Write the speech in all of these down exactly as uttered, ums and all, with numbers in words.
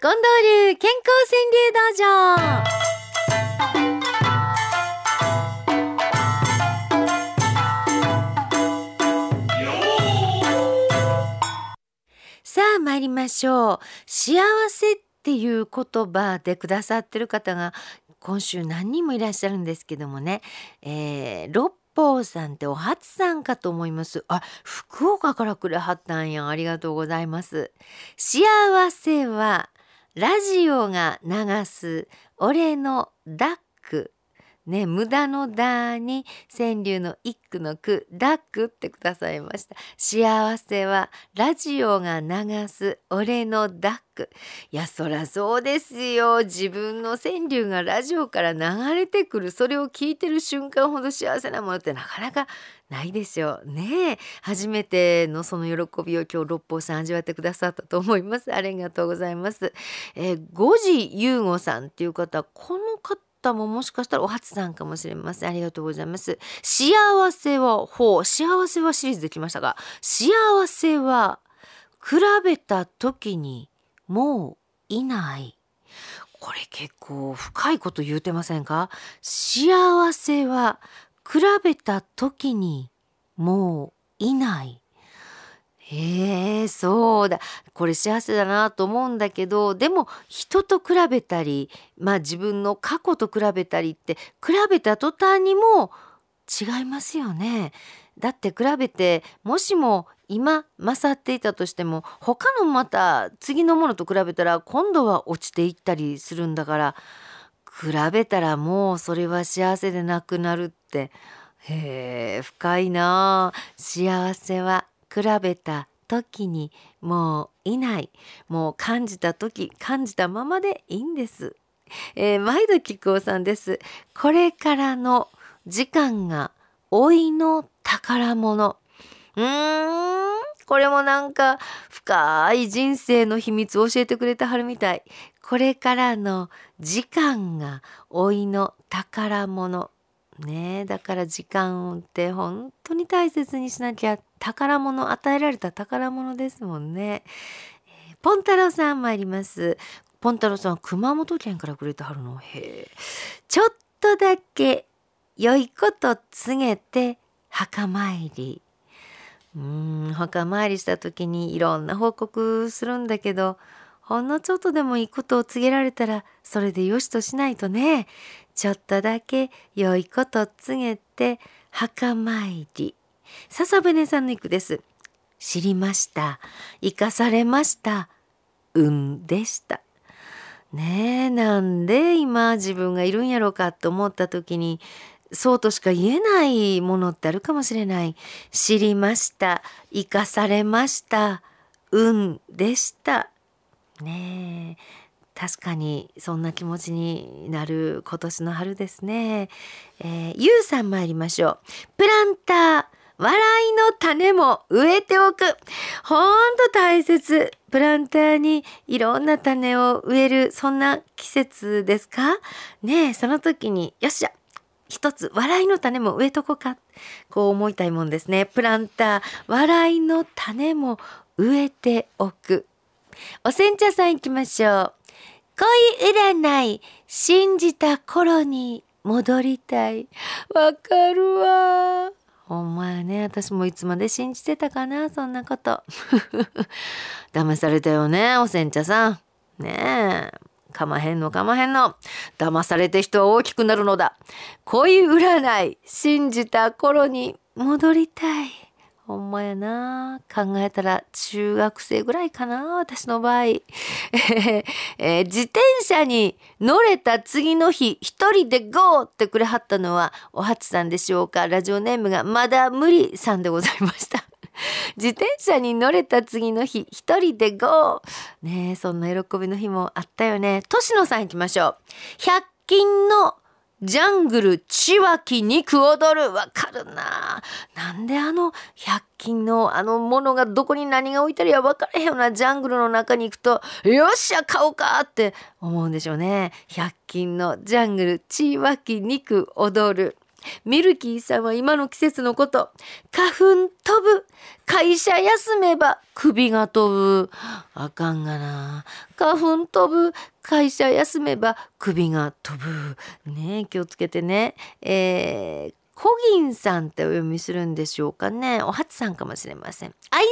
近藤流健康川柳道場。さあ参りましょう。幸せっていう言葉でくださってる方が今週何人もいらっしゃるんですけどもね、えー、六方さんってお初さんかと思います。あ、福岡からくれはったんや、ありがとうございます。幸せはラジオが流す俺のダックね、無駄のだに川柳の一句の句、ダックってくださいました。幸せはラジオが流す俺のダック。いや、そらそうですよ。自分の川柳がラジオから流れてくる、それを聞いてる瞬間ほど幸せなものってなかなかないでしょうね。初めてのその喜びを今日六方さん味わってくださったと思います。ありがとうございます、えー、五時優吾さんっていう方、この方ももしかしたらお初さんかもしれません。ありがとうございます。幸せはほう幸せはシリーズできましたが、幸せは比べた時にもういない、これ結構深いこと言うてませんか。幸せは比べた時にもういない、へえ、そうだ、これ幸せだなと思うんだけど、でも人と比べたり、まあ自分の過去と比べたりって、比べた途端にも違いますよね。だって比べて、もしも今勝っていたとしても、他のまた次のものと比べたら今度は落ちていったりするんだから、比べたらもうそれは幸せでなくなるって、へえ、深いな。幸せは比べた時にもういない、もう感じた時感じたままでいいんです、えー、毎度木久扇さんです。これからの時間が老いの宝物。うーん、これもなんか深い人生の秘密を教えてくれてはるみたい。これからの時間が老いの宝物ね、え、だから時間って本当に大切にしなきゃ、宝物、与えられた宝物ですもんね、えー、ポン太郎さん参ります。ポン太郎さん熊本県からくれてはるの。へえ。ちょっとだけ良いこと告げて墓参り。うーん、墓参りした時にいろんな報告するんだけど、ほんのちょっとでもいいことを告げられたらそれでよしとしないとね。ちょっとだけ良いこと告げて墓参り。笹舟さんの一句です。知りました、生かされました、運でした。ねえ、なんで今自分がいるんやろうかと思った時にそうとしか言えないものってあるかもしれない。知りました、生かされました、運でした。ねえ、確かにそんな気持ちになる今年の春ですね、えー、ゆうさん参りましょう。プランター、笑いの種も植えておく。ほんと大切。プランターにいろんな種を植える、そんな季節ですかねえ。その時によっしゃ、一つ笑いの種も植えとこうか、こう思いたいもんですね。プランター、笑いの種も植えておく。お煎茶さん行きましょう。恋占い、信じた頃に戻りたい。わかるわ。お前ね、私もいつまで信じてたかな、そんなこと騙されたよね、お煎茶さんねえ。かまへんのかまへんの、騙されて人は大きくなるのだ。恋占い、信じた頃に戻りたい。ほんまやな。考えたら中学生ぐらいかな、私の場合えーえー、自転車に乗れた次の日、一人でゴーってくれはったのはおはつさんでしょうか。ラジオネームがまだ無理さんでございました自転車に乗れた次の日、一人でゴーねえ、そんな喜びの日もあったよね。年野さん行きましょう。百均のジャングル千脇肉踊る。わかるな。なんであの百均のあのものがどこに何が置いてあるやわからへんようなジャングルの中に行くと、よっしゃ買おうかって思うんでしょうね。百均のジャングル千脇肉踊る。ミルキーさんは今の季節のこと、花粉飛ぶ、会社休めば首が飛ぶ。あかんがな。花粉飛ぶ、会社休めば首が飛ぶ。ねえ、気をつけてね。えー、コギンさんってお読みするんでしょうかね。おはつさんかもしれません。愛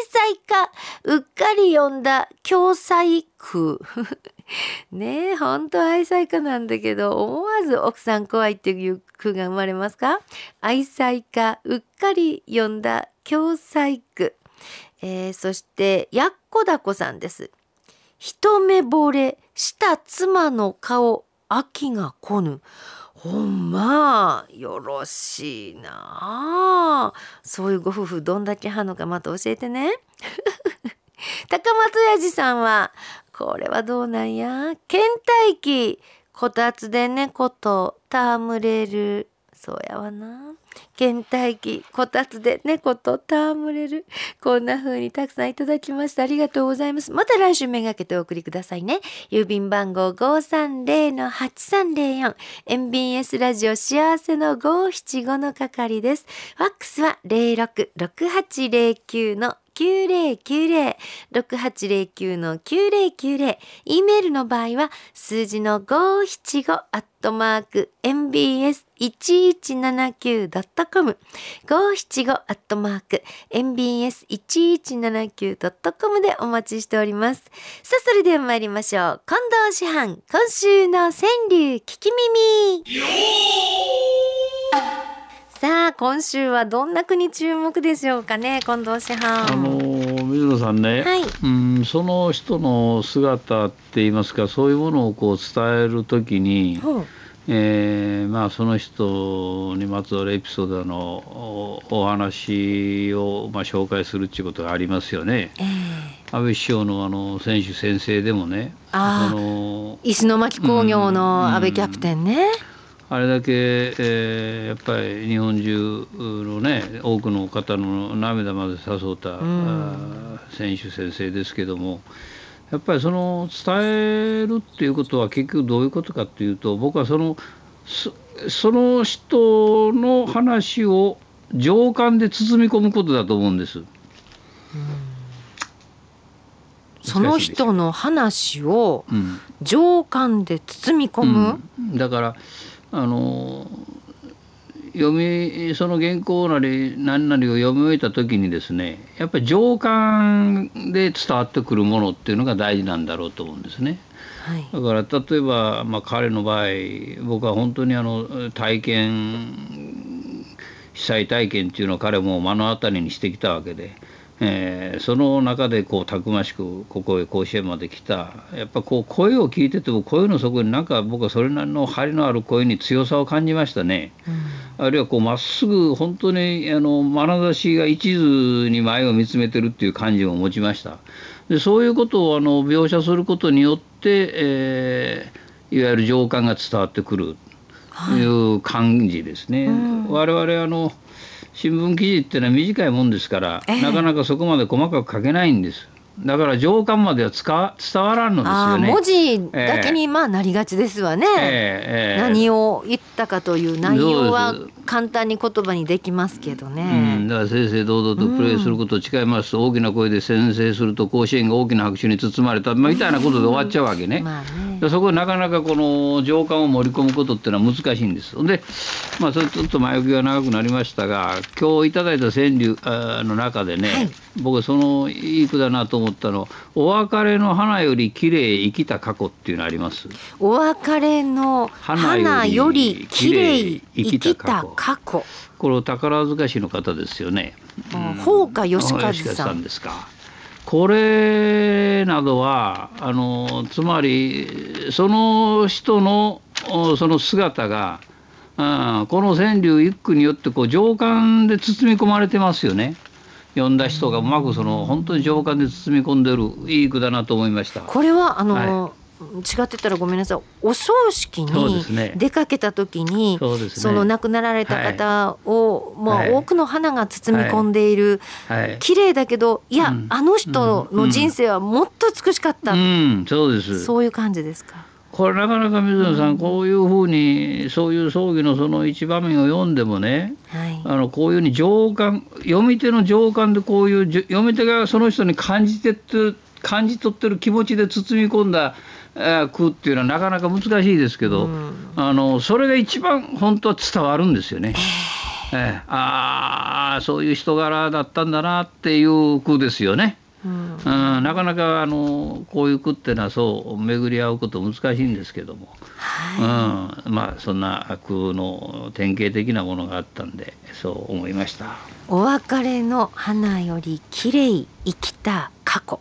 妻家、うっかり読んだ共済句。ねえ、本当愛妻家なんだけど、思わず奥さん怖いっていう句が生まれますか。愛妻家、うっかり読んだ共済句、えー、そしてやっこだこさんです。一目惚れした妻の顔、秋が来ぬ。ほんまよろしいなあ。そういうご夫婦どんだけ派のか、また教えてね。高松やじさんはこれはどうなんや。倦怠期、こたつで猫と戯れる。そうやわな。倦怠期、こたつで猫と戯れる。こんな風にたくさんいただきました。ありがとうございます。また来週めがけてお送りくださいね。郵便番号 ごーさんぜろのはちさんぜろよん エムビーエス ラジオ幸せのごーしちごの係です。ファックスは ゼロろくろくはちゼロきゅうのきゅうゼロきゅうゼロ ろくはちゼロきゅうのきゅうゼロきゅうゼロ。 E メールの場合は数字のごーしちごアットマーク エムビーエスいちいちななきゅうドットコム、 ごーしちごアットマーク エムビーエスいちいちななきゅうドットコム でお待ちしております。さあそれでは参りましょう。近藤師範、今週の川柳聞き耳。よーさあ今週はどんな句に注目でしょうかね、近藤師範。あの水野さんね、はい、うん、その人の姿っていいますか、そういうものをこう伝えるときに、えーまあ、その人にまつわるエピソードの お, お話を、まあ、紹介するっていうことがありますよね、えー、安倍首相 の, あの選手宣誓でもね、ああの石巻工業の安倍キャプテンね、うんうん、あれだけ、えー、やっぱり日本中のね多くの方の涙まで誘った、うん、選手宣誓ですけども、やっぱりその伝えるっていうことは結局どういうことかっていうと、僕はそのそ、その人の話を情感で包み込むことだと思うんです、うん、その人の話を情感で包み込む、うんうん、だからあの読みその原稿なり何なりを読み終えた時にですね、やっぱり情感で伝わってくるものっていうのが大事なんだろうと思うんですね、はい、だから例えば、まあ、彼の場合、僕は本当にあの体験被災体験っていうのを彼も目の当たりにしてきたわけで、えー、その中でこうたくましくここへ甲子園まで来た、やっぱこう声を聞いてても声の底になんか僕はそれなりの張りのある声に強さを感じましたね、うん、あるいはこうまっすぐ本当にあの眼差しが一途に前を見つめてるっていう感じを持ちました。でそういうことをあの描写することによって、えー、いわゆる情感が伝わってくるという感じですね、はい、うん、我々あの新聞記事ってのは短いもんですから、えー、なかなかそこまで細かく書けないんです。だから情感まではか伝わらんのですよね。あ、文字だけにまあなりがちですわね、えーえー、何を言ったかという内容は簡単に言葉にできますけどね、うん、だから正々堂々とプレーすることを誓いますと、うん、大きな声で宣誓すると甲子園が大きな拍手に包まれた、まあ、みたいなことで終わっちゃうわけね、うん、まあね、そこはなかなかこの情感を盛り込むことってのは難しいんです。で、まあ、それちょっと前置きが長くなりましたが、今日いただいた川柳の中でね、はい、僕はそのいい句だなと思思ったの、お別れの花より綺麗生きた過去っていうのあります。お別れの花より綺麗生きた過去、これ宝塚市の方ですよね、宝塚義和さんですか。これなどはあのつまりその人のその姿が、うん、この川柳一句によってこう情感で包み込まれてますよね。読んだ人がうまくその本当に情感で包み込んでるいい句だなと思いました。これはあの、はい、違ってたらごめんなさい。お葬式に出かけた時に そ,、ね そ, ね、その亡くなられた方を、はい、まあはい、多くの花が包み込んでいる、はいはい、綺麗だけど、いや、うん、あの人の人生はもっと美しかった、うんうんうん、そうです。そういう感じですか。これなかなか水野さん、うん、こういうふうにそういう葬儀のその一場面を読んでもね、はい、あのこういうふうに情感、読み手の情感でこういう読み手がその人に感じてって感じ取ってる気持ちで包み込んだ句っていうのはなかなか難しいですけど、うん、あのそれが一番本当は伝わるんですよね。えーえー、ああそういう人柄だったんだなっていう句ですよね。うん、なかなかあのこういう句ってのはそう巡り合うこと難しいんですけども、はい、うん、まあそんな句の典型的なものがあったんでそう思いました。お別れの花よりきれい生きた過去。